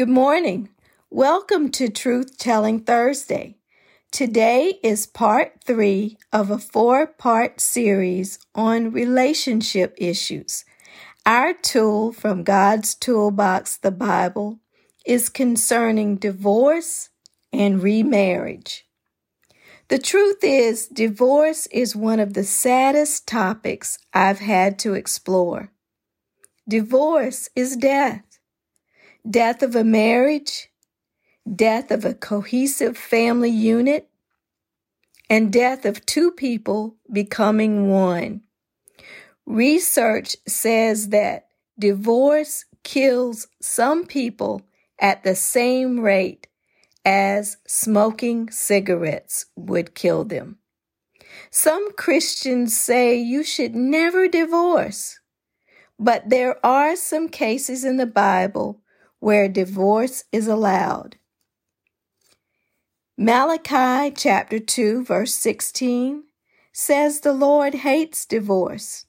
Good morning. Welcome to Truth Telling Thursday. Today is part 3 of a 4-part series on relationship issues. Our tool from God's toolbox, the Bible, is concerning divorce and remarriage. The truth is, divorce is one of the saddest topics I've had to explore. Divorce is death. Death of a marriage, death of a cohesive family unit, and death of two people becoming one. Research says that divorce kills some people at the same rate as smoking cigarettes would kill them. Some Christians say you should never divorce, but there are some cases in the Bible where divorce is allowed. Malachi chapter 2, verse 16 says the Lord hates divorce.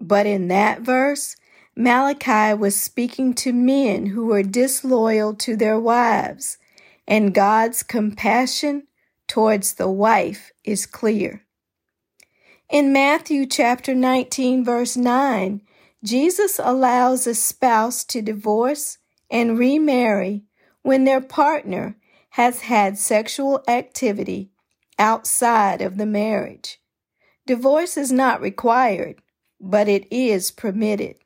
But in that verse, Malachi was speaking to men who were disloyal to their wives, and God's compassion towards the wife is clear. In Matthew chapter 19, verse 9, Jesus allows a spouse to divorce and remarry when their partner has had sexual activity outside of the marriage. Divorce is not required, but it is permitted.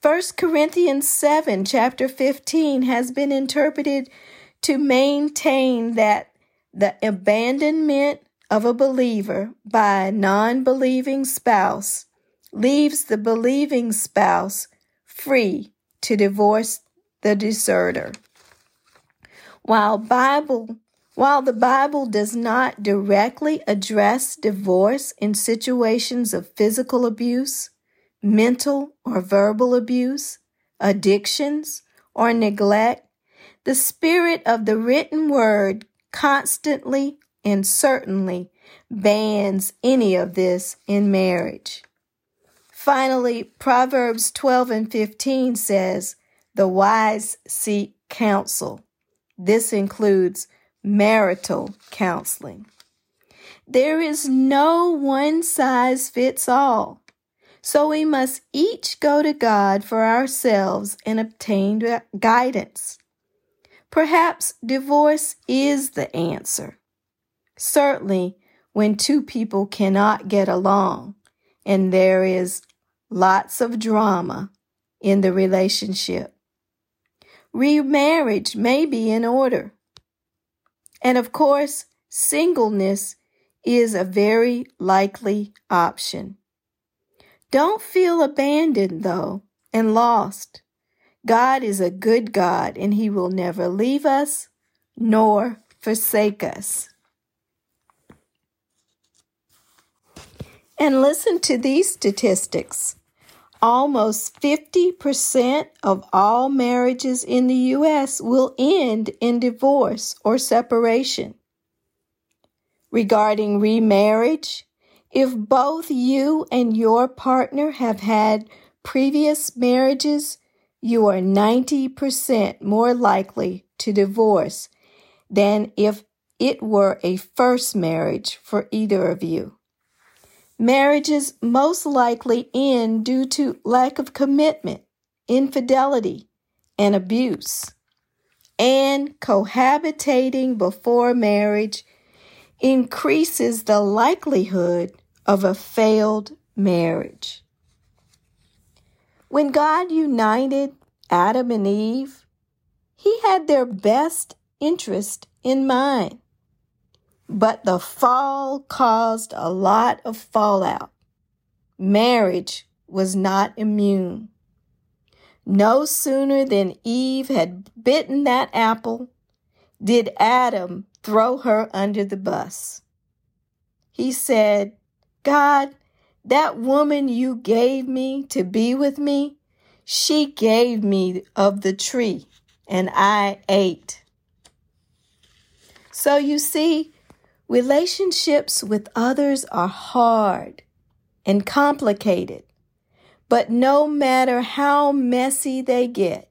1 Corinthians 7, chapter 15, has been interpreted to maintain that the abandonment of a believer by a non-believing spouse leaves the believing spouse free to divorce the deserter. While the Bible does not directly address divorce in situations of physical abuse, mental or verbal abuse, addictions, or neglect, the spirit of the written word constantly and certainly bans any of this in marriage. Finally, Proverbs 12 and 15 says, "The wise seek counsel." This includes marital counseling. There is no one size fits all, so we must each go to God for ourselves and obtain guidance. Perhaps divorce is the answer. Certainly, when two people cannot get along and there is lots of drama in the relationship. Remarriage may be in order. And of course, singleness is a very likely option. Don't feel abandoned, though, and lost. God is a good God, and He will never leave us nor forsake us. And listen to these statistics. Almost 50% of all marriages in the U.S. will end in divorce or separation. Regarding remarriage, if both you and your partner have had previous marriages, you are 90% more likely to divorce than if it were a first marriage for either of you. Marriages most likely end due to lack of commitment, infidelity, and abuse. And cohabitating before marriage increases the likelihood of a failed marriage. When God united Adam and Eve, He had their best interest in mind. But the fall caused a lot of fallout. Marriage was not immune. No sooner than Eve had bitten that apple did Adam throw her under the bus. He said, "God, that woman you gave me to be with me, she gave me of the tree, and I ate." So you see, relationships with others are hard and complicated, but no matter how messy they get,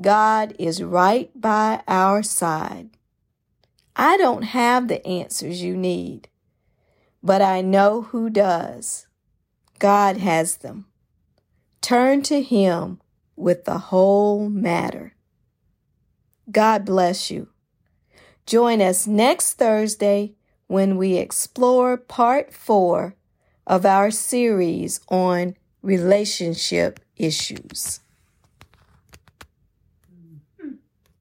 God is right by our side. I don't have the answers you need, but I know who does. God has them. Turn to Him with the whole matter. God bless you. Join us next Thursday when we explore part 4 of our series on relationship issues.